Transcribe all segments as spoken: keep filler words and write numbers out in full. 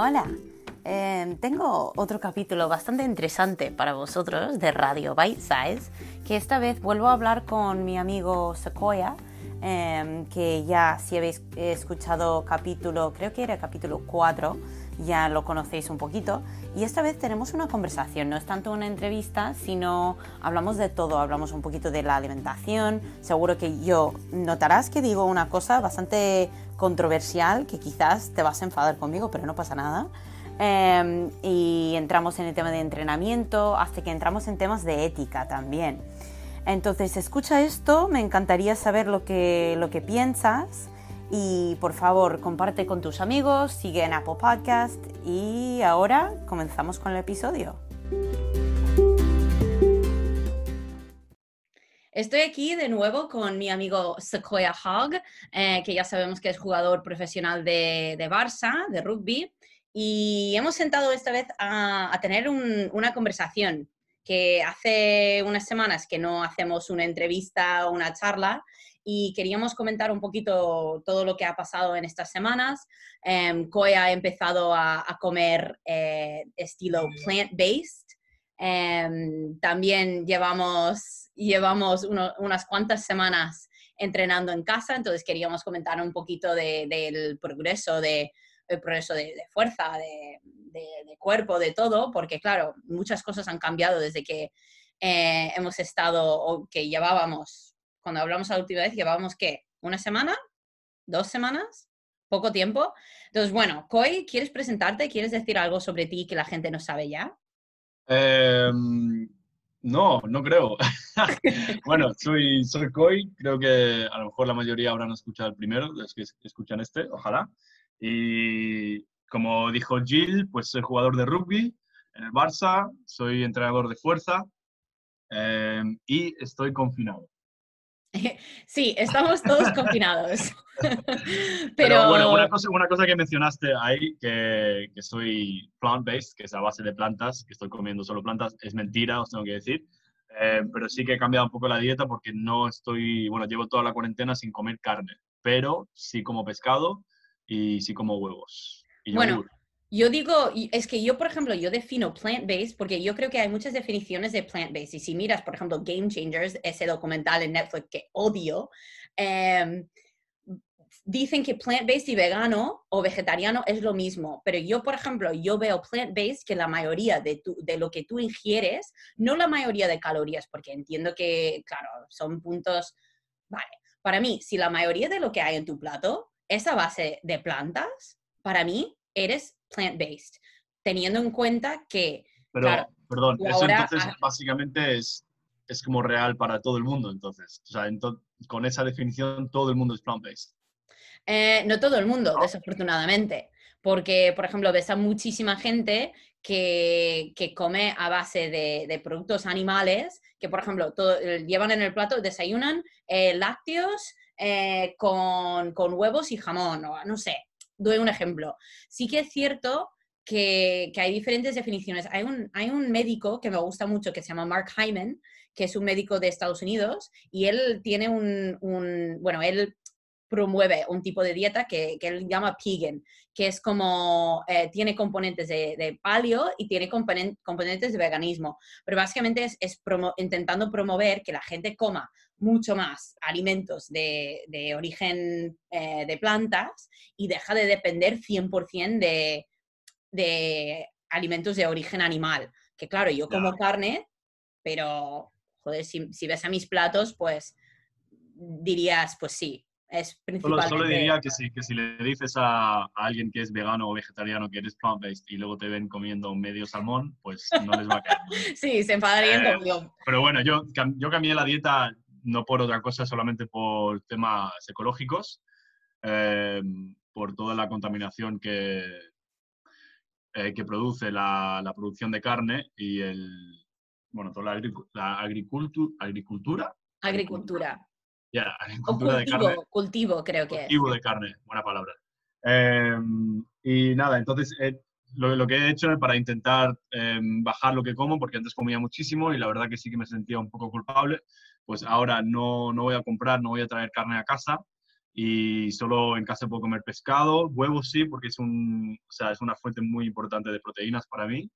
Hola, eh, tengo otro capítulo bastante interesante para vosotros de Radio Bite Size, que esta vez vuelvo a hablar con mi amigo Sequoia, eh, que ya si habéis escuchado capítulo, creo que era capítulo cuatro, ya lo conocéis un poquito, y esta vez tenemos una conversación, no es tanto una entrevista, sino hablamos de todo, hablamos un poquito de la alimentación. Seguro que yo notarás que digo una cosa bastante controversial, que quizás te vas a enfadar conmigo, pero no pasa nada, eh, y entramos en el tema de entrenamiento, hasta que entramos en temas de ética también. Entonces, escucha esto, me encantaría saber lo que, lo que piensas. Y por favor, comparte con tus amigos, sigue en Apple Podcasts y ahora comenzamos con el episodio. Estoy aquí de nuevo con mi amigo Sequoia Hogg, eh, que ya sabemos que es jugador profesional de, de Barça, de rugby, y hemos sentado esta vez a, a tener un, una conversación, que hace unas semanas que no hacemos una entrevista o una charla, y queríamos comentar un poquito todo lo que ha pasado en estas semanas. Eh, Koi ha empezado a, a comer eh, estilo plant-based. Eh, también llevamos, llevamos uno, unas cuantas semanas entrenando en casa, entonces queríamos comentar un poquito de, del progreso, de, el progreso de, de fuerza, de, de, de cuerpo, de todo, porque claro, muchas cosas han cambiado desde que eh, hemos estado, o que llevábamos, cuando hablamos la última vez, llevábamos, ¿qué? ¿Una semana? ¿Dos semanas? ¿Poco tiempo? Entonces, bueno, Koi, ¿quieres presentarte? ¿Quieres decir algo sobre ti que la gente no sabe ya? Eh, no, no creo. Bueno, soy, soy Koi. Creo que a lo mejor la mayoría habrán escuchado el primero, los que escuchan este, ojalá. Y como dijo Jill, pues soy jugador de rugby en el Barça, soy entrenador de fuerza eh, y estoy confinado. Sí, estamos todos confinados. Pero... Pero bueno, una cosa, una cosa que mencionaste ahí, que, que soy plant-based, que es a base de plantas, que estoy comiendo solo plantas, es mentira, os tengo que decir. Eh, pero sí que he cambiado un poco la dieta porque no estoy... Bueno, llevo toda la cuarentena sin comer carne, pero sí como pescado y sí como huevos. Y bueno... Yogur. Yo digo, es que yo, por ejemplo, yo defino plant-based porque yo creo que hay muchas definiciones de plant-based. Y si miras, por ejemplo, Game Changers, ese documental en Netflix que odio, eh, dicen que plant-based y vegano o vegetariano es lo mismo. Pero yo, por ejemplo, yo veo plant-based que la mayoría de, tu, de lo que tú ingieres, no la mayoría de calorías, porque entiendo que, claro, son puntos... Vale, para mí, si la mayoría de lo que hay en tu plato es a base de plantas, para mí eres plant-based, teniendo en cuenta que... Pero, claro, perdón, eso entonces ha... básicamente es, es como real para todo el mundo, entonces. O sea, ento- con esa definición todo el mundo es plant-based. Eh, no todo el mundo, no. Desafortunadamente. Porque, por ejemplo, ves a muchísima gente que, que come a base de, de productos animales, que, por ejemplo, todo, llevan en el plato, desayunan eh, lácteos eh, con, con huevos y jamón, o no sé. Doy un ejemplo. Sí que es cierto que, que hay diferentes definiciones. Hay un, hay un médico que me gusta mucho que se llama Mark Hyman, que es un médico de Estados Unidos, y él tiene un, un bueno, él promueve un tipo de dieta que, que él llama Pagan, que es como, eh, tiene componentes de, de paleo y tiene componen, componentes de veganismo. Pero básicamente es, es promo, intentando promover que la gente coma mucho más alimentos de, de origen eh, de plantas y deja de depender cien por ciento de, de alimentos de origen animal. Que claro, yo como claro. carne, pero joder, si, si ves a mis platos, pues dirías, pues sí, es principalmente... Solo, solo diría que si, que si le dices a, a alguien que es vegano o vegetariano que eres plant-based y luego te ven comiendo medio salmón, pues no les va a caer. Sí, se enfadarían eh, conmigo. Pero bueno, yo, yo cambié la dieta... No por otra cosa, solamente por temas ecológicos, eh, por toda la contaminación que, eh, que produce la, la producción de carne y el, bueno, toda la, agric- la agricultu- agricultura. Agricultura. Ya, yeah, agricultura o cultivo, de carne. Cultivo, creo que cultivo es. Cultivo de carne, buena palabra. Eh, y nada, entonces eh, lo, lo que he hecho es para intentar eh, bajar lo que como, porque antes comía muchísimo y la verdad que sí que me sentía un poco culpable. Pues ahora no, no voy a comprar, no voy a traer carne a casa y solo en casa puedo comer pescado, huevos sí, porque es, un, o sea, es una fuente muy importante de proteínas para mí,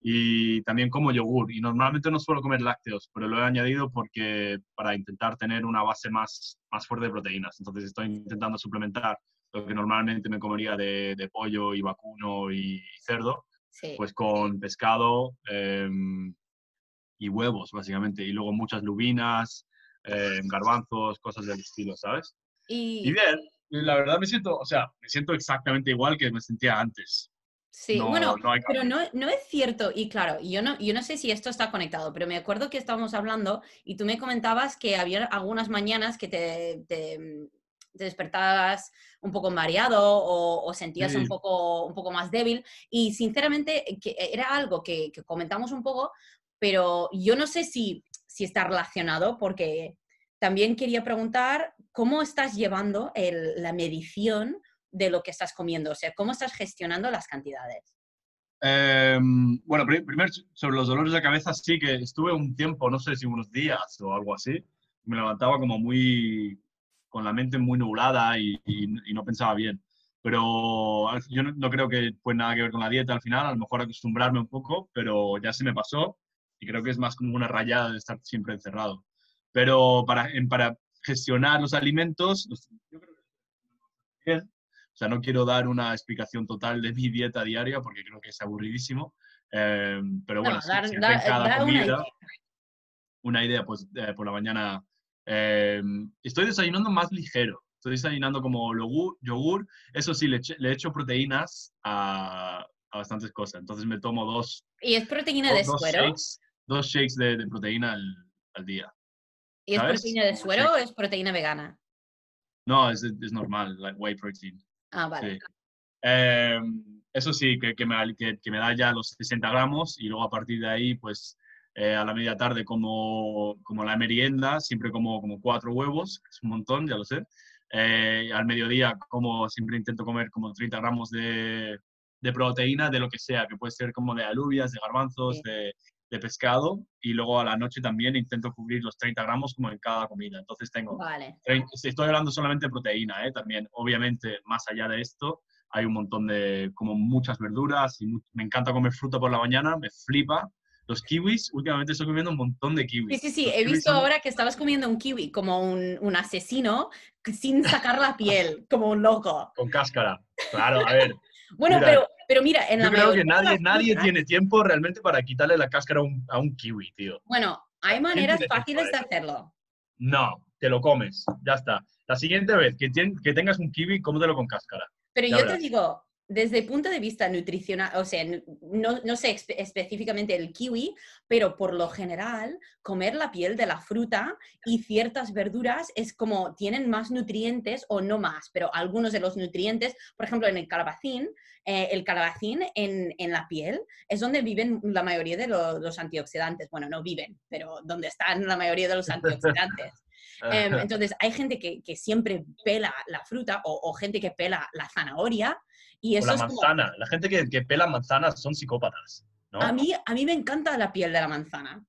y también como yogur, y normalmente no suelo comer lácteos, pero lo he añadido porque para intentar tener una base más, más fuerte de proteínas, entonces estoy intentando suplementar lo que normalmente me comería de, de pollo y vacuno y cerdo, sí, pues con pescado eh, y huevos básicamente, y luego muchas lubinas, eh, garbanzos, cosas del estilo, ¿sabes? Y... y bien, la verdad me siento, o sea, me siento exactamente igual que me sentía antes. Sí, no, bueno, no pero no, no es cierto. Y claro, yo no, yo no sé si esto está conectado, pero me acuerdo que estábamos hablando y tú me comentabas que había algunas mañanas que te, te, te despertabas un poco mareado o, o sentías sí. un, poco, un poco más débil. Y sinceramente que era algo que, que comentamos un poco, pero yo no sé si, si está relacionado porque también quería preguntar cómo estás llevando el, la medición de lo que estás comiendo, o sea, ¿cómo estás gestionando las cantidades? Eh, bueno, primero sobre los dolores de cabeza, sí que estuve un tiempo, no sé si unos días o algo así, me levantaba como muy, con la mente muy nublada y, y, y no pensaba bien, pero yo no, no creo que fue nada que ver con la dieta al final, a lo mejor acostumbrarme un poco, pero ya se me pasó y creo que es más como una rayada de estar siempre encerrado. Pero para, para gestionar los alimentos, yo creo que es... O sea, no quiero dar una explicación total de mi dieta diaria porque creo que es aburridísimo. Eh, pero bueno, no, dar, si, si dar, cada dar comida, una idea. Una idea, pues eh, por la mañana eh, estoy desayunando más ligero. Estoy desayunando como yogur. yogur. Eso sí, le, le echo proteínas a, a bastantes cosas. Entonces me tomo dos... ¿Y es proteína dos, de dos suero? Shakes, dos shakes de, de proteína al, al día. ¿Y ¿sabes? Es proteína de suero o es proteína vegana? No, es, es normal, like whey protein. Ah, vale. Sí. Eh, eso sí, que, que, me, que, que me da ya los sesenta gramos y luego a partir de ahí, pues eh, a la media tarde como, como la merienda, siempre como, como cuatro huevos, que es un montón, ya lo sé. Eh, al mediodía como siempre intento comer como treinta gramos de, de proteína, de lo que sea, que puede ser como de alubias, de garbanzos, sí. de, de pescado. Y luego a la noche también intento cubrir los treinta gramos como en cada comida. Entonces tengo... Vale. treinta, estoy hablando solamente de proteína, ¿eh? También, obviamente, más allá de esto, hay un montón de... como muchas verduras. Y me encanta comer fruta por la mañana, me flipa. Los kiwis, últimamente estoy comiendo un montón de kiwis. Sí, sí, sí. Los he visto son... ahora que estabas comiendo un kiwi como un, un asesino sin sacar la piel, como un loco. Con cáscara. Claro, a ver. Bueno, mira, pero, pero mira, en yo la creo que nadie, nadie tiene tiempo realmente para quitarle la cáscara a un, a un kiwi, tío. Bueno, hay maneras fáciles de hacerlo. No, te lo comes, ya está. La siguiente vez que, ten, que tengas un kiwi, cómetelo con cáscara. Pero yo verás. Te digo, desde el punto de vista nutricional, o sea, no, no sé espe- específicamente el kiwi, pero por lo general, comer la piel de la fruta y ciertas verduras es como tienen más nutrientes o no más, pero algunos de los nutrientes, por ejemplo, en el calabacín, eh, el calabacín en, en la piel es donde viven la mayoría de los, los antioxidantes. Bueno, no viven, pero donde están la mayoría de los antioxidantes. eh, entonces, hay gente que, que siempre pela la fruta o, o gente que pela la zanahoria. Y eso o la manzana. Es como... La gente que, que pela manzanas son psicópatas, ¿no? A mí, a mí me encanta la piel de la manzana.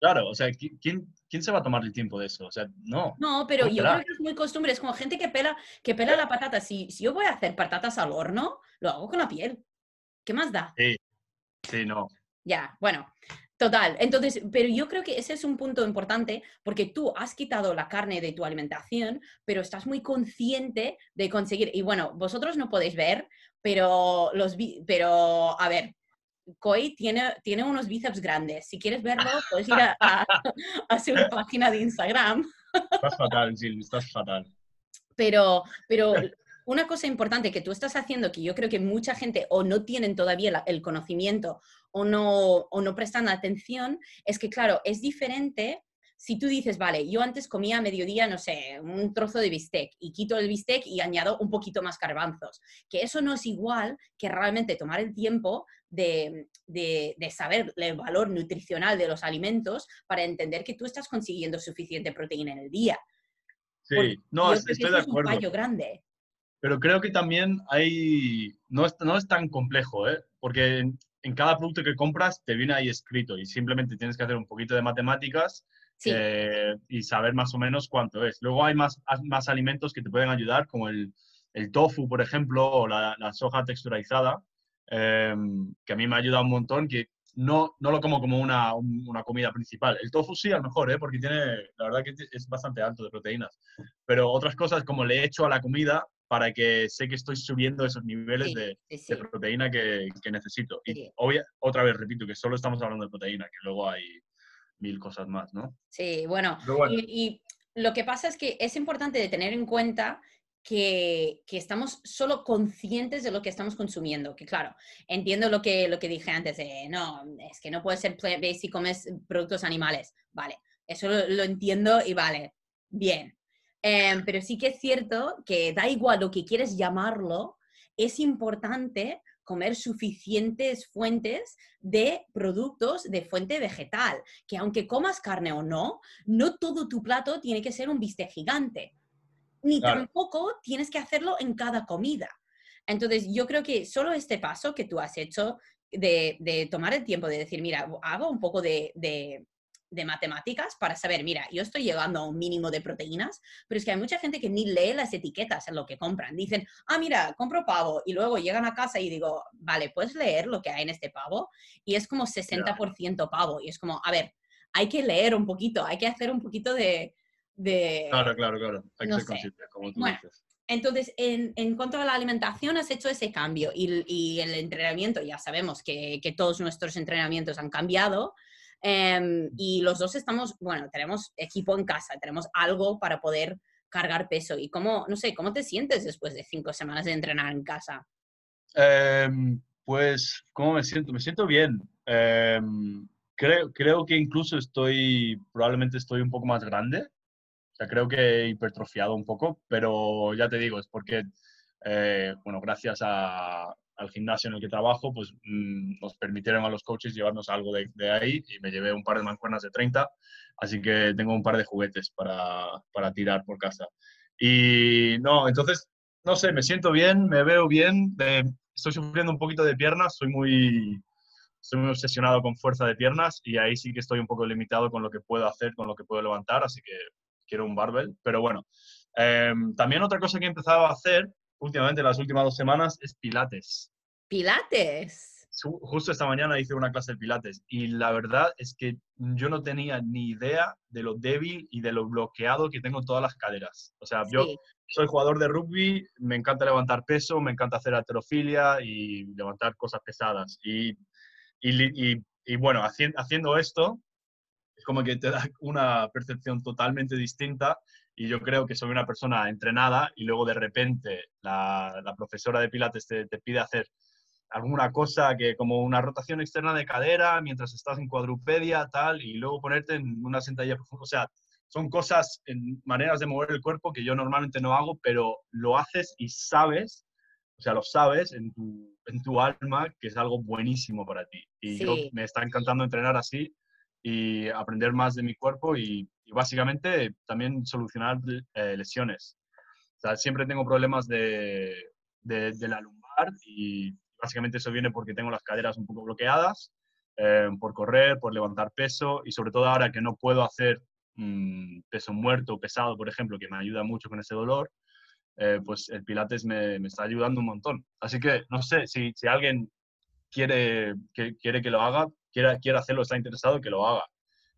Claro, o sea, ¿quién, quién se va a tomar el tiempo de eso? O sea, no. No, pero yo creo que es muy costumbre. Es como gente que pela, que pela la patata. Si, si yo voy a hacer patatas al horno, lo hago con la piel. ¿Qué más da? Sí, sí, no. Ya, bueno. Total. Entonces, pero yo creo que ese es un punto importante porque tú has quitado la carne de tu alimentación, pero estás muy consciente de conseguir... Y bueno, vosotros no podéis ver... Pero, los bi- pero a ver, Koi tiene, tiene unos bíceps grandes. Si quieres verlo, puedes ir a, a, a su página de Instagram. Estás fatal, Jill, estás fatal. Pero, pero una cosa importante que tú estás haciendo, que yo creo que mucha gente o no tienen todavía la, el conocimiento o no, o no prestan atención, es que, claro, es diferente... Si tú dices, vale, yo antes comía a mediodía, no sé, un trozo de bistec y quito el bistec y añado un poquito más garbanzos, que eso no es igual que realmente tomar el tiempo de, de, de saber el valor nutricional de los alimentos para entender que tú estás consiguiendo suficiente proteína en el día. Sí, porque no, estoy de acuerdo. Es un fallo grande. Pero creo que también hay... No es, no es tan complejo, ¿eh? Porque en, en cada producto que compras te viene ahí escrito y simplemente tienes que hacer un poquito de matemáticas. sí. eh, y saber más o menos cuánto es. Luego hay más, más alimentos que te pueden ayudar, como el, el tofu, por ejemplo, o la, la soja texturizada, eh, que a mí me ha ayudado un montón, que no, no lo como como una, una comida principal. El tofu sí, a lo mejor, ¿eh? Porque tiene, la verdad que es bastante alto de proteínas. Pero otras cosas, como le echo a la comida, para que sé que estoy subiendo esos niveles sí, de, sí, sí. de proteína que, que necesito. Y sí. obvia, otra vez, repito, que solo estamos hablando de proteína, que luego hay mil cosas más, ¿no? Sí, bueno, bueno. Y, y lo que pasa es que es importante de tener en cuenta que, que estamos solo conscientes de lo que estamos consumiendo. Que claro, entiendo lo que, lo que dije antes, de, no, es que no puedes ser plant-based si comes productos animales. Vale, eso lo, lo entiendo y vale, bien. Eh, pero sí que es cierto que da igual lo que quieres llamarlo, es importante comer suficientes fuentes de productos de fuente vegetal, que aunque comas carne o no, no todo tu plato tiene que ser un bistec gigante, ni claro. tampoco tienes que hacerlo en cada comida. Entonces yo creo que solo este paso que tú has hecho de, de tomar el tiempo de decir, mira, hago un poco de... de de matemáticas para saber, mira, yo estoy llegando a un mínimo de proteínas, pero es que hay mucha gente que ni lee las etiquetas en lo que compran. Dicen, ah, mira, compro pavo, y luego llegan a casa y digo, vale, ¿puedes leer lo que hay en este pavo? Y es como sesenta por ciento pavo, y es como, a ver, hay que leer un poquito, hay que hacer un poquito de... de claro, claro, claro, hay que no ser consciente, como tú bueno, dices. Entonces, en, en cuanto a la alimentación, has hecho ese cambio, y, y el entrenamiento, ya sabemos que, que todos nuestros entrenamientos han cambiado, Um, y los dos estamos, bueno, tenemos equipo en casa, tenemos algo para poder cargar peso. ¿Y cómo, no sé, cómo te sientes después de cinco semanas de entrenar en casa? Um, pues, ¿cómo me siento? Me siento bien. Um, creo, creo que incluso estoy, probablemente estoy un poco más grande. O sea, creo que he hipertrofiado un poco, pero ya te digo, es porque, eh, bueno, gracias a... al gimnasio en el que trabajo, pues mmm, nos permitieron a los coaches llevarnos algo de, de ahí y me llevé un par de mancuernas de treinta, así que tengo un par de juguetes para, para tirar por casa. Y no, entonces, no sé, me siento bien, me veo bien, de, estoy sufriendo un poquito de piernas, soy muy, soy muy obsesionado con fuerza de piernas y ahí sí que estoy un poco limitado con lo que puedo hacer, con lo que puedo levantar, así que quiero un barbell, pero bueno. Eh, también otra cosa que he empezado a hacer últimamente, las últimas dos semanas, es pilates. ¿Pilates? Justo esta mañana hice una clase de pilates y la verdad es que yo no tenía ni idea de lo débil y de lo bloqueado que tengo todas las caderas. O sea, sí. yo soy jugador de rugby, me encanta levantar peso, me encanta hacer halterofilia y levantar cosas pesadas. Y, y, y, y bueno, haci- haciendo esto, es como que te da una percepción totalmente distinta. Y yo creo que soy una persona entrenada y luego de repente la, la profesora de pilates te, te pide hacer alguna cosa que como una rotación externa de cadera mientras estás en cuadrupedia, tal, y luego ponerte en una sentadilla profunda. O sea, son cosas, en maneras de mover el cuerpo que yo normalmente no hago, pero lo haces y sabes, o sea, lo sabes en tu, en tu alma que es algo buenísimo para ti. Y sí. yo me está encantando entrenar así y aprender más de mi cuerpo y, y básicamente también solucionar eh, lesiones. O sea, siempre tengo problemas de, de, de la lumbar y básicamente eso viene porque tengo las caderas un poco bloqueadas eh, por correr, por levantar peso y sobre todo ahora que no puedo hacer mmm, peso muerto, pesado, por ejemplo, que me ayuda mucho con ese dolor, eh, pues el pilates me, me está ayudando un montón. Así que, no sé, si, si alguien quiere que, quiere que lo haga, Quiera, quiera hacerlo, está interesado, que lo haga,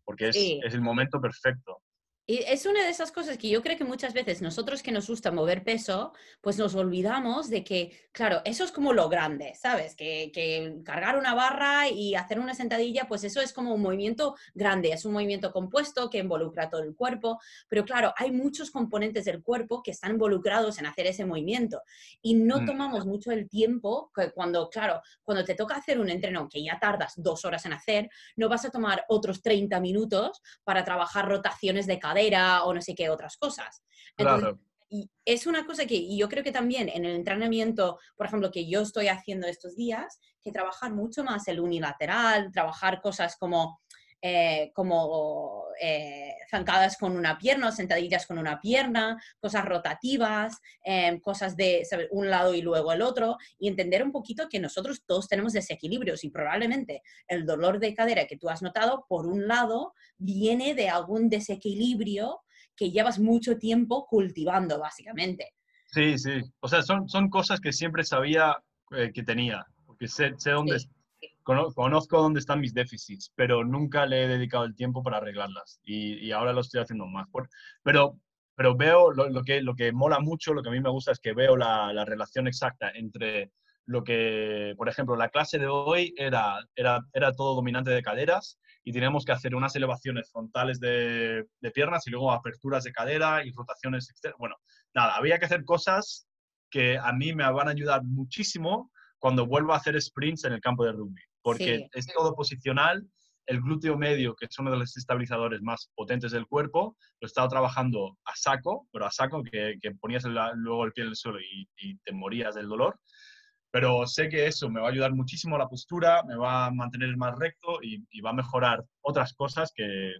porque es, sí. es el momento perfecto. Y es una de esas cosas que yo creo que muchas veces nosotros que nos gusta mover peso, pues nos olvidamos de que, claro, eso es como lo grande, ¿sabes? Que, que cargar una barra y hacer una sentadilla, pues eso es como un movimiento grande, es un movimiento compuesto que involucra todo el cuerpo, pero claro, hay muchos componentes del cuerpo que están involucrados en hacer ese movimiento y no mm. tomamos mucho el tiempo que cuando, claro, cuando te toca hacer un entreno que ya tardas dos horas en hacer, no vas a tomar otros treinta minutos para trabajar rotaciones de cadera o no sé qué otras cosas. Entonces, claro. y es una cosa que yo creo que también en el entrenamiento, por ejemplo, que yo estoy haciendo estos días, que trabajar mucho más el unilateral, trabajar cosas como, eh, como eh, zancadas con una pierna o sentadillas con una pierna, cosas rotativas, eh, cosas de, ¿sabes?, un lado y luego el otro, y entender un poquito que nosotros todos tenemos desequilibrios y probablemente el dolor de cadera que tú has notado, por un lado, viene de algún desequilibrio que llevas mucho tiempo cultivando, básicamente. Sí, sí. O sea, son, son cosas que siempre sabía eh, que tenía, porque sé, sé dónde... Sí. Conozco dónde están mis déficits, pero nunca le he dedicado el tiempo para arreglarlas y, y ahora lo estoy haciendo más. Por, pero, pero veo lo, lo, que, lo que mola mucho, lo que a mí me gusta es que veo la, la relación exacta entre lo que, por ejemplo, la clase de hoy era, era, era todo dominante de caderas y teníamos que hacer unas elevaciones frontales de, de piernas y luego aperturas de cadera y rotaciones externas. Bueno, nada, había que hacer cosas que a mí me van a ayudar muchísimo cuando vuelvo a hacer sprints en el campo de rugby, porque sí, es todo posicional, el glúteo medio, que es uno de los estabilizadores más potentes del cuerpo, lo he estado trabajando a saco, pero a saco que, que ponías el, luego el pie en el suelo y, y te morías del dolor, pero sé que eso me va a ayudar muchísimo a la postura, me va a mantener más recto y, y va a mejorar otras cosas que,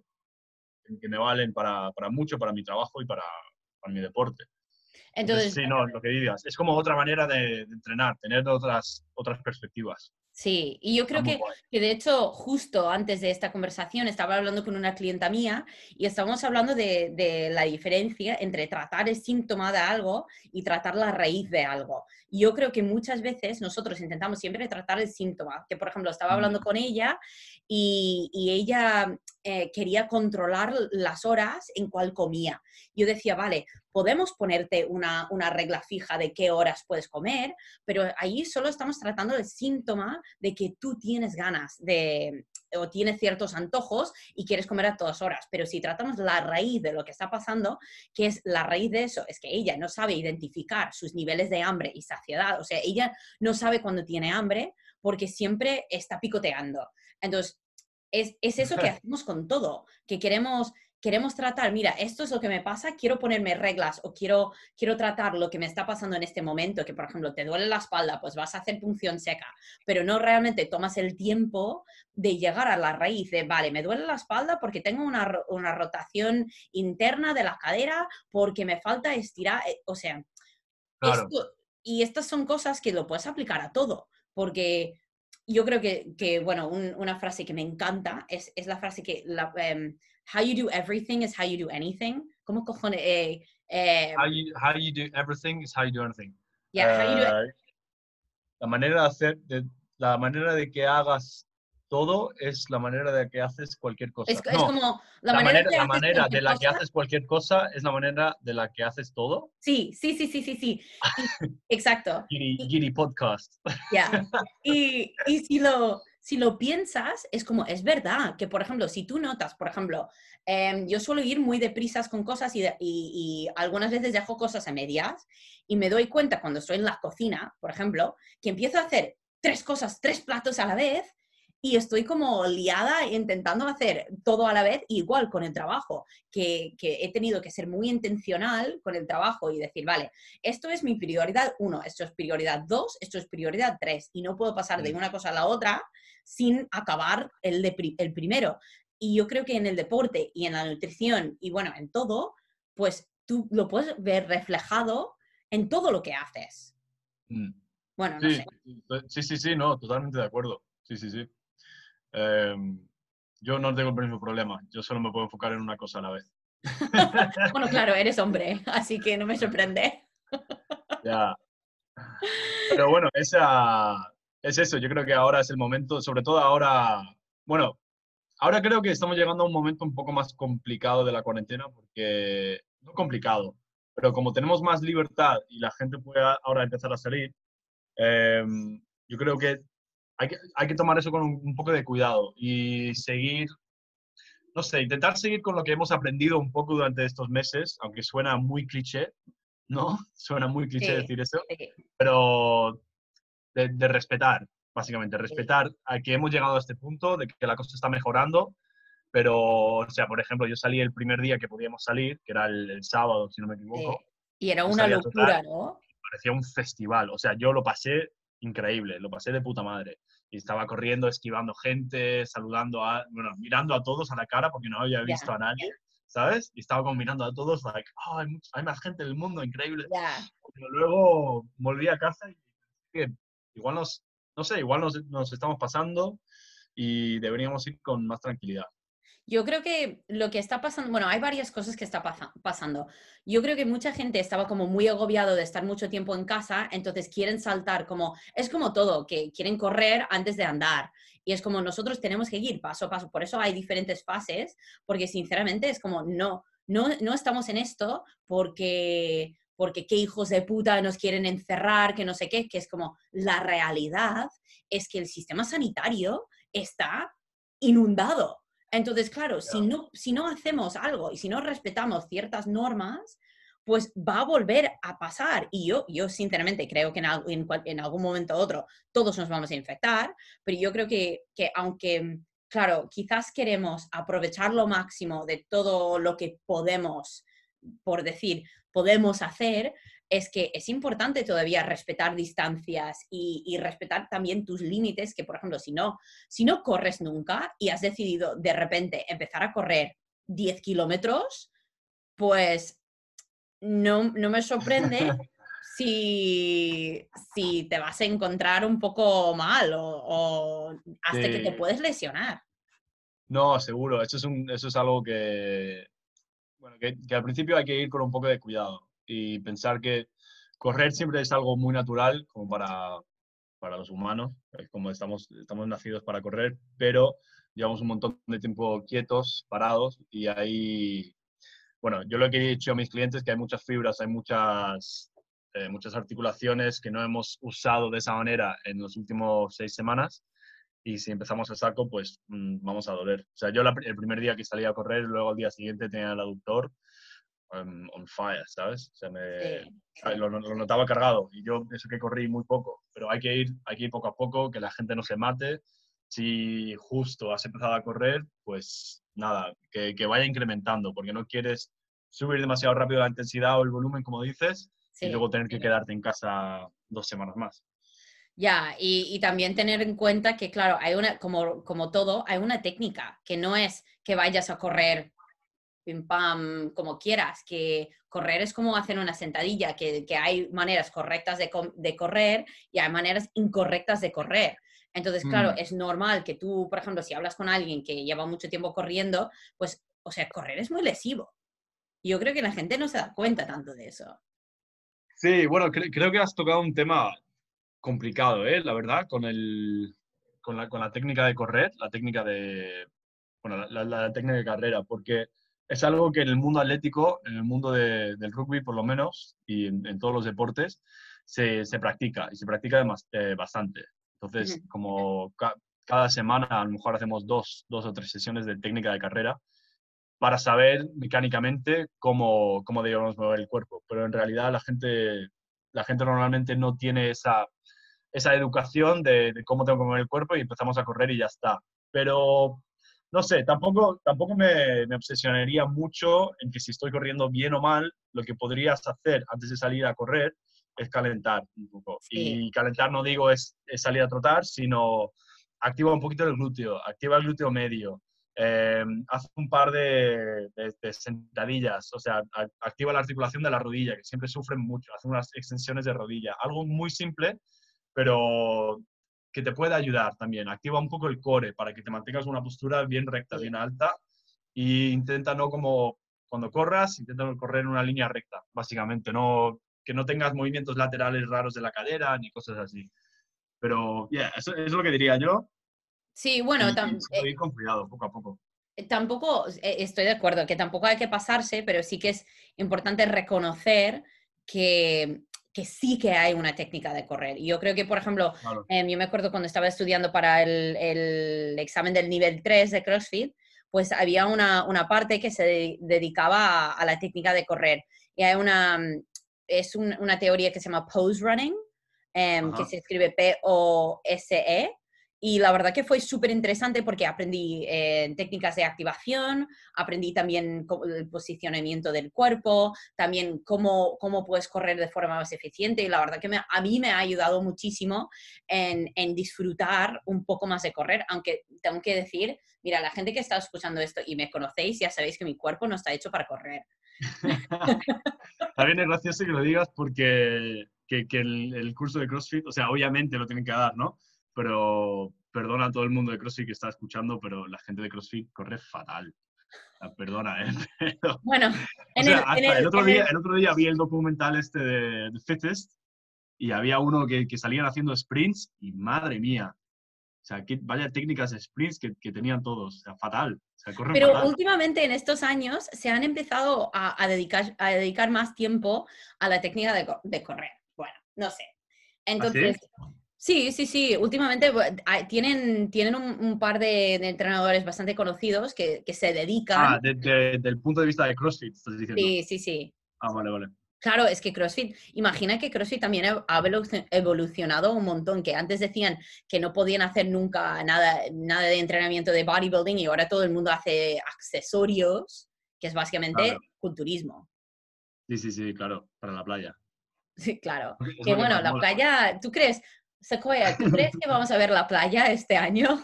que me valen para, para mucho, para mi trabajo y para, para mi deporte. Entonces, sí, no, lo que digas. Es como otra manera de, de entrenar, tener otras, otras perspectivas. Sí, y yo creo que, que de hecho justo antes de esta conversación estaba hablando con una clienta mía y estábamos hablando de, de la diferencia entre tratar el síntoma de algo y tratar la raíz de algo. Y yo creo que muchas veces nosotros intentamos siempre tratar el síntoma, que por ejemplo estaba hablando con ella y, y ella eh, quería controlar las horas en cual comía. Yo decía, vale, podemos ponerte una, una regla fija de qué horas puedes comer, pero ahí solo estamos tratando el síntoma de que tú tienes ganas de, o tienes ciertos antojos y quieres comer a todas horas. Pero si tratamos la raíz de lo que está pasando, que es la raíz de eso, es que ella no sabe identificar sus niveles de hambre y saciedad. O sea, ella no sabe cuando tiene hambre porque siempre está picoteando. Entonces, es, es eso que hacemos con todo, que queremos... Queremos tratar, mira, esto es lo que me pasa, quiero ponerme reglas o quiero, quiero tratar lo que me está pasando en este momento, que por ejemplo te duele la espalda, pues vas a hacer punción seca, pero no realmente tomas el tiempo de llegar a la raíz de, vale, me duele la espalda porque tengo una, una rotación interna de la cadera, porque me falta estirar, o sea, claro. Esto, y estas son cosas que lo puedes aplicar a todo, porque... Yo creo que, que bueno, un, una frase que me encanta es, es la frase que, la, um, how you do everything is how you do anything. ¿Cómo cojones? Eh, eh, how, you, how you do everything is how you do anything. Yeah, uh, how you do la manera de hacer, de, la manera de que hagas todo es la manera de que haces cualquier cosa. Es, no, es como la, la manera, manera, la manera de la cosa, que haces cualquier cosa es la manera de la que haces todo. Sí, sí, sí, sí, sí, sí. Exacto. Giri, Giri Podcast. Yeah. Y, y si, lo, si lo piensas, es como, es verdad que, por ejemplo, si tú notas, por ejemplo, eh, yo suelo ir muy deprisas con cosas y, de, y, y algunas veces dejo cosas a medias y me doy cuenta cuando estoy en la cocina, por ejemplo, que empiezo a hacer tres cosas, tres platos a la vez. Y estoy como liada intentando hacer todo a la vez, igual con el trabajo, que, que he tenido que ser muy intencional con el trabajo y decir, vale, esto es mi prioridad uno, esto es prioridad dos, esto es prioridad tres, y no puedo pasar de una cosa a la otra sin acabar el, de pri- el primero. Y yo creo que en el deporte y en la nutrición y bueno, en todo, pues tú lo puedes ver reflejado en todo lo que haces. Mm. Bueno, no sí, sé. Sí, sí, sí, no, totalmente de acuerdo. Sí, sí, sí. Um, yo no tengo el mismo problema, yo solo me puedo enfocar en una cosa a la vez. Bueno, claro, eres hombre, así que no me sorprende. Ya. Yeah. Pero bueno, esa, es eso, yo creo que ahora es el momento, sobre todo ahora, bueno, ahora creo que estamos llegando a un momento un poco más complicado de la cuarentena, porque, no complicado, pero como tenemos más libertad y la gente puede ahora empezar a salir, um, yo creo que Hay que, hay que tomar eso con un, un poco de cuidado y seguir, no sé, intentar seguir con lo que hemos aprendido un poco durante estos meses, aunque suena muy cliché, ¿no? Suena muy cliché sí, decir eso, sí. Pero de, de respetar, básicamente, respetar sí. A que hemos llegado a este punto, de que la cosa está mejorando, pero, o sea, por ejemplo, yo salí el primer día que podíamos salir, que era el, el sábado, si no me equivoco. Sí. Y era una locura, total, ¿no? Parecía un festival, o sea, yo lo pasé increíble, lo pasé de puta madre. Y estaba corriendo, esquivando gente, saludando a, bueno, mirando a todos a la cara porque no había visto yeah. a nadie, ¿sabes? Y estaba como mirando a todos, like, oh, hay, mucho, hay más gente del mundo, increíble. Yeah. Pero luego volví a casa y dije, igual nos, no sé, igual nos, nos estamos pasando y deberíamos ir con más tranquilidad. Yo creo que lo que está pasando... Bueno, hay varias cosas que está pasa, pasando. Yo creo que mucha gente estaba como muy agobiado de estar mucho tiempo en casa, entonces quieren saltar como... Es como todo, que quieren correr antes de andar. Y es como nosotros tenemos que ir paso a paso. Por eso hay diferentes fases, porque sinceramente es como no, no, no estamos en esto porque, porque qué hijos de puta nos quieren encerrar, que no sé qué, que es como la realidad es que el sistema sanitario está inundado. Entonces, claro, si no, si no hacemos algo y si no respetamos ciertas normas, pues va a volver a pasar. Y yo, yo sinceramente, creo que en, en, en algún momento u otro todos nos vamos a infectar, pero yo creo que, que aunque, claro, quizás queremos aprovechar lo máximo de todo lo que podemos, por decir, podemos hacer, es que es importante todavía respetar distancias y, y respetar también tus límites, que por ejemplo, si no, si no corres nunca y has decidido de repente empezar a correr diez kilómetros, pues no, no me sorprende si, si te vas a encontrar un poco mal o, o hasta sí. que te puedes lesionar. No, seguro. Eso es, un, eso es algo que, bueno, que, que al principio hay que ir con un poco de cuidado. Y pensar que correr siempre es algo muy natural, como para, para los humanos, como estamos, estamos nacidos para correr, pero llevamos un montón de tiempo quietos, parados, y ahí, bueno, yo lo que he dicho a mis clientes es que hay muchas fibras, hay muchas, eh, muchas articulaciones que no hemos usado de esa manera en los últimos seis semanas, y si empezamos a saco, pues mmm, vamos a doler. O sea, yo la, el primer día que salí a correr, luego al día siguiente tenía el aductor, Um, on fire, ¿sabes? O sea, me, sí, sí. Lo, lo notaba cargado y yo eso que corrí muy poco, pero hay que ir, hay que ir poco a poco, que la gente no se mate. Si justo has empezado a correr, pues nada, que, que vaya incrementando, porque no quieres subir demasiado rápido la intensidad o el volumen, como dices, sí, y luego tener que sí. quedarte en casa dos semanas más. Ya, yeah, y, y también tener en cuenta que, claro, hay una, como, como todo, hay una técnica, que no es que vayas a correr pim pam, como quieras, que correr es como hacer una sentadilla, que, que hay maneras correctas de, de correr y hay maneras incorrectas de correr. Entonces, claro, mm. es normal que tú, por ejemplo, si hablas con alguien que lleva mucho tiempo corriendo, pues, o sea, correr es muy lesivo. Yo creo que la gente no se da cuenta tanto de eso. Sí, bueno, cre- creo que has tocado un tema complicado, ¿eh? La verdad, con, el, con, la, con la técnica de correr, la técnica de, bueno, la, la, la técnica de carrera, porque es algo que en el mundo atlético, en el mundo de, del rugby por lo menos, y en, en todos los deportes, se, se practica, y se practica demas, eh, bastante. Entonces, uh-huh. como ca- cada semana a lo mejor hacemos dos, dos o tres sesiones de técnica de carrera para saber mecánicamente cómo, cómo debemos mover el cuerpo. Pero en realidad la gente, la gente normalmente no tiene esa, esa educación de, de cómo tengo que mover el cuerpo y empezamos a correr y ya está. Pero... No sé, tampoco, tampoco me, me obsesionaría mucho en que si estoy corriendo bien o mal, lo que podrías hacer antes de salir a correr es calentar un poco. Sí. Y calentar no digo es, es salir a trotar, sino activa un poquito el glúteo, activa el glúteo medio, eh, haz un par de, de, de sentadillas, o sea, a, activa la articulación de la rodilla, que siempre sufren mucho, haz unas extensiones de rodilla, algo muy simple, pero... que te pueda ayudar también. Activa un poco el core para que te mantengas una postura bien recta, sí. bien alta. Y intenta no como cuando corras, intenta no correr en una línea recta, básicamente. No, que no tengas movimientos laterales raros de la cadera ni cosas así. Pero yeah, eso, eso es lo que diría yo. Sí, bueno, también. Ir con cuidado, poco a poco. Tampoco estoy de acuerdo, que tampoco hay que pasarse, pero sí que es importante reconocer que... que sí que hay una técnica de correr. Yo creo que, por ejemplo, claro. eh, yo me acuerdo cuando estaba estudiando para el, el examen del nivel tres de CrossFit, pues había una, una parte que se dedicaba a, a la técnica de correr. Y hay una, es un, una teoría que se llama Pose Running, eh, que se escribe P O S E, Y la verdad que fue súper interesante porque aprendí eh, técnicas de activación, aprendí también el posicionamiento del cuerpo, también cómo, cómo puedes correr de forma más eficiente. Y la verdad que me, a mí me ha ayudado muchísimo en, en disfrutar un poco más de correr. Aunque tengo que decir, mira, la gente que está escuchando esto y me conocéis, ya sabéis que mi cuerpo no está hecho para correr. También es gracioso que lo digas porque que, que el, el curso de CrossFit, o sea, obviamente lo tienen que dar, ¿no? Pero perdona a todo el mundo de CrossFit que está escuchando, pero la gente de CrossFit corre fatal. Perdona, ¿eh? Pero, bueno, en o sea, el, en el, el, otro en día, el... el otro día vi el documental este de The Fittest y había uno que, que salían haciendo sprints y madre mía. O sea, que vaya técnicas de sprints que, que tenían todos. O sea, fatal. O sea, corren Pero fatal. Últimamente, en estos años, se han empezado a, a, dedicar, a dedicar más tiempo a la técnica de, de correr. Bueno, no sé. Entonces... ¿Ah, sí? Sí, sí, sí. Últimamente tienen, tienen un, un par de, de entrenadores bastante conocidos que, que se dedican... Ah, de, de, del punto de vista de CrossFit, estás diciendo. Sí, sí, sí. Ah, vale, vale. Claro, es que CrossFit... Imagina que CrossFit también ha evolucionado un montón, que antes decían que no podían hacer nunca nada, nada de entrenamiento de bodybuilding y ahora todo el mundo hace accesorios, que es básicamente claro. Culturismo. Sí, sí, sí, claro, para la playa. Sí, claro. Eso que bueno, la mola. Playa... ¿Tú crees...? Sequoia, ¿tú crees que vamos a ver la playa este año?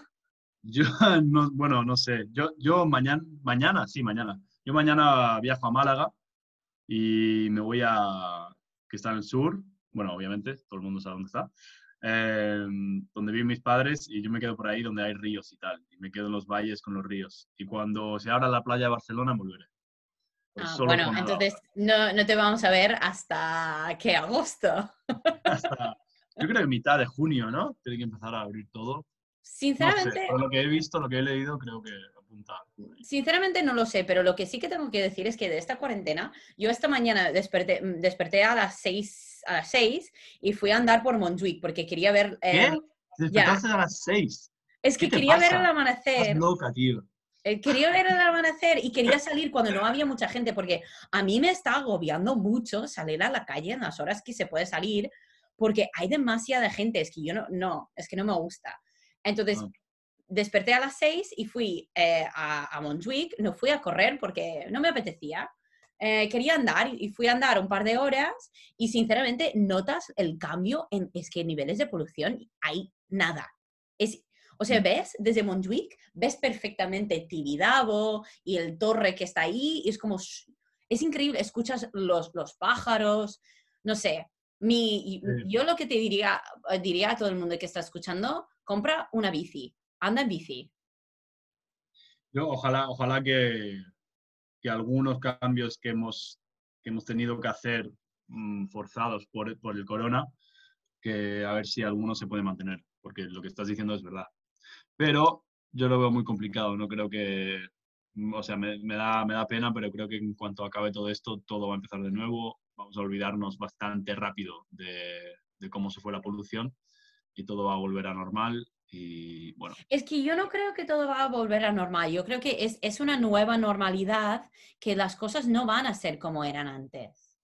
Yo, no, bueno, no sé. Yo, yo mañana, mañana, sí, mañana. Yo mañana viajo a Málaga y me voy a... que está en el sur. Bueno, obviamente, todo el mundo sabe dónde está. Eh, donde viven mis padres y yo me quedo por ahí donde hay ríos y tal. Y me quedo en los valles con los ríos. Y cuando se abra la playa de Barcelona, volveré. Ah, bueno, entonces no, no te vamos a ver hasta... ¿qué? ¿Agosto? Hasta... Yo creo que mitad de junio, ¿no? Tiene que empezar a abrir todo. Sinceramente... No sé, por lo que he visto, lo que he leído, creo que apunta. Sinceramente no lo sé, pero lo que sí que tengo que decir es que de esta cuarentena, yo esta mañana desperté, desperté a las seis a las seis y fui a andar por Montjuïc porque quería ver... Eh, ¿Qué? ¿Te despertaste ya. a las seis? Es que quería pasa? ver el amanecer. Estás loca, tío. Quería ver el amanecer y quería salir cuando no había mucha gente porque a mí me está agobiando mucho salir a la calle en las horas que se puede salir porque hay demasiada gente, es que yo no, no es que no me gusta. Entonces, ah. desperté a las seis y fui eh, a, a Montjuïc, no fui a correr porque no me apetecía, eh, quería andar y fui a andar un par de horas y sinceramente notas el cambio, en, es que niveles de polución hay nada. Es, o sea, ves desde Montjuïc, ves perfectamente Tibidabo y el torre que está ahí y es como, es increíble, escuchas los, los pájaros, no sé. Mi, yo lo que te diría, diría a todo el mundo que está escuchando, compra una bici, anda en bici. Yo ojalá, ojalá que, que algunos cambios que hemos, que hemos tenido que hacer mmm, forzados por, por el corona, que a ver si alguno se puede mantener, porque lo que estás diciendo es verdad. Pero yo lo veo muy complicado, no creo que... O sea, me, me, da, me da pena, pero creo que en cuanto acabe todo esto, todo va a empezar de nuevo. Vamos a olvidarnos bastante rápido de, de cómo se fue la polución y todo va a volver a normal y bueno. Es que yo no creo que todo va a volver a normal. Yo creo que es, es una nueva normalidad que las cosas no van a ser como eran antes.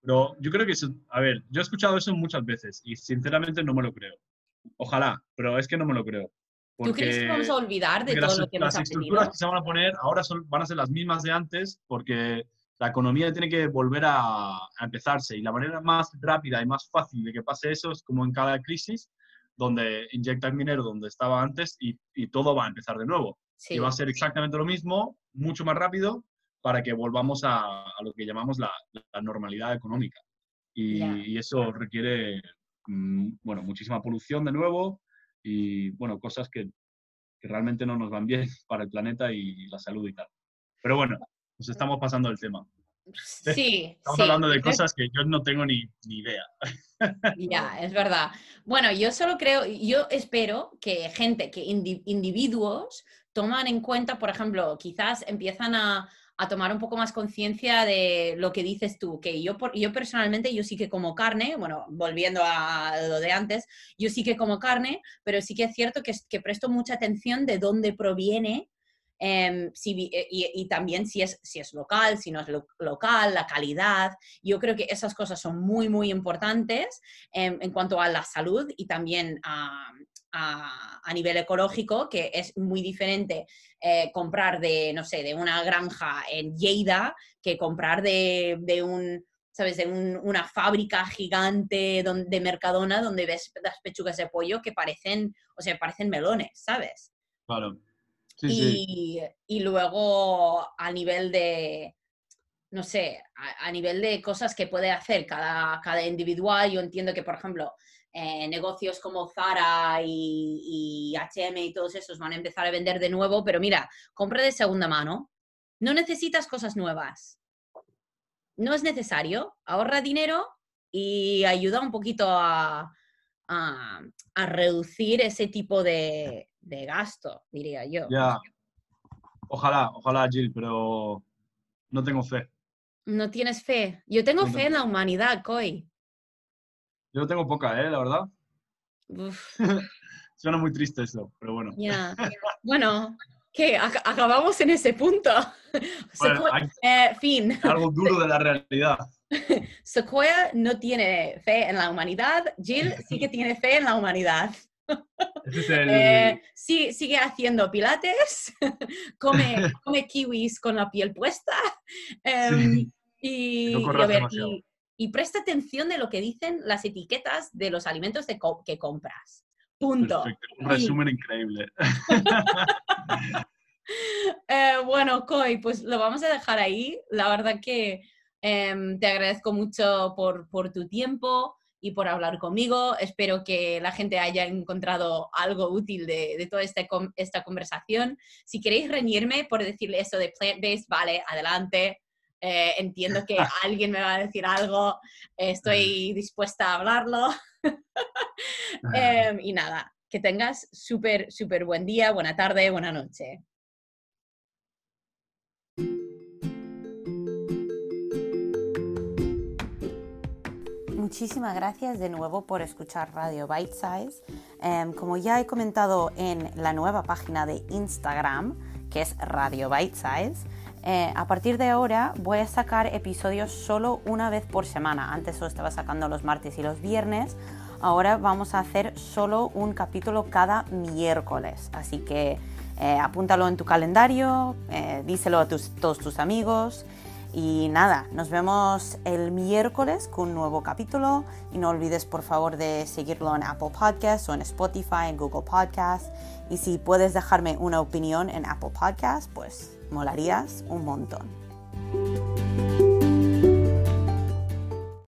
Pero yo creo que eso, a ver, yo he escuchado eso muchas veces y sinceramente no me lo creo. Ojalá, pero es que no me lo creo. Porque, ¿tú crees que vamos a olvidar de todo las, lo que nos ha pedido? Las estructuras que se van a poner ahora son, van a ser las mismas de antes porque... La economía tiene que volver a, a empezarse y la manera más rápida y más fácil de que pase eso es como en cada crisis donde inyectan dinero donde estaba antes y, y todo va a empezar de nuevo. Sí. Y va a ser exactamente lo mismo, mucho más rápido, para que volvamos a, a lo que llamamos la, la normalidad económica. Y, yeah. y eso requiere, bueno, muchísima polución de nuevo y, bueno, cosas que, que realmente no nos van bien para el planeta y la salud y tal. Pero bueno... Nos estamos pasando el tema. Sí. Estamos sí. hablando de cosas que yo no tengo ni, ni idea. Ya, es verdad. Bueno, yo solo creo, yo espero que gente, que individuos toman en cuenta, por ejemplo, quizás empiezan a, a tomar un poco más conciencia de lo que dices tú. Que yo, yo personalmente, yo sí que como carne, bueno, volviendo a lo de antes, yo sí que como carne, pero sí que es cierto que, que presto mucha atención de dónde proviene. Um, si, y, y también si es, si es local, si no es lo, local, la calidad. Yo creo que esas cosas son muy, muy importantes um, en cuanto a la salud y también a, a, a nivel ecológico, que es muy diferente eh, comprar de, no sé, de una granja en Lleida que comprar de, de un... ¿sabes? De un, una fábrica gigante donde, de Mercadona, donde ves las pechugas de pollo que parecen, o sea, parecen melones, ¿sabes? Claro. Sí, y, sí. y luego a nivel de, no sé, a, a nivel de cosas que puede hacer cada, cada individual, yo entiendo que, por ejemplo, eh, negocios como Zara y, y H and M y todos esos van a empezar a vender de nuevo, pero mira, compra de segunda mano, no necesitas cosas nuevas. No es necesario, ahorra dinero y ayuda un poquito a, a, a reducir ese tipo de, de gasto, diría yo. Ya, ojalá, ojalá, Jill, pero no tengo fe. No tienes fe. Yo tengo no fe tengo. en la humanidad, Koi. Yo tengo poca, ¿eh? La verdad. Uf. Suena muy triste eso, pero bueno. Ya, yeah. Bueno... ¿Qué? Acabamos en ese punto. Bueno, hay... eh, fin. Algo duro de la realidad. Sequoia no tiene fe en la humanidad. Jill sí que tiene fe en la humanidad. Ese es el... eh, sí, sigue haciendo pilates, come, come kiwis con la piel puesta. Eh, sí. y, no y, a ver, y, y presta atención de lo que dicen las etiquetas de los alimentos de co- que compras. Punto. Perfecto. Un resumen sí. increíble. eh, bueno, Koi, pues lo vamos a dejar ahí. La verdad que eh, te agradezco mucho por, por tu tiempo y por hablar conmigo. Espero que la gente haya encontrado algo útil de, de toda esta, esta conversación. Si queréis reñirme por decirle eso de plant-based, vale, adelante. Eh, entiendo que alguien me va a decir algo. Eh, estoy dispuesta a hablarlo. eh, y nada, que tengas súper, súper buen día, buena tarde, buena noche. Muchísimas gracias de nuevo por escuchar Radio Bite Size. Eh, como ya he comentado en la nueva página de Instagram, que es Radio Bite Size, Eh, a partir de ahora voy a sacar episodios solo una vez por semana. Antes lo estaba sacando los martes y los viernes. Ahora vamos a hacer solo un capítulo cada miércoles. Así que eh, apúntalo en tu calendario, eh, díselo a tus, todos tus amigos. Y nada, nos vemos el miércoles con un nuevo capítulo. Y no olvides, por favor, de seguirlo en Apple Podcasts o en Spotify, en Google Podcasts. Y si puedes dejarme una opinión en Apple Podcasts, pues... molarías un montón.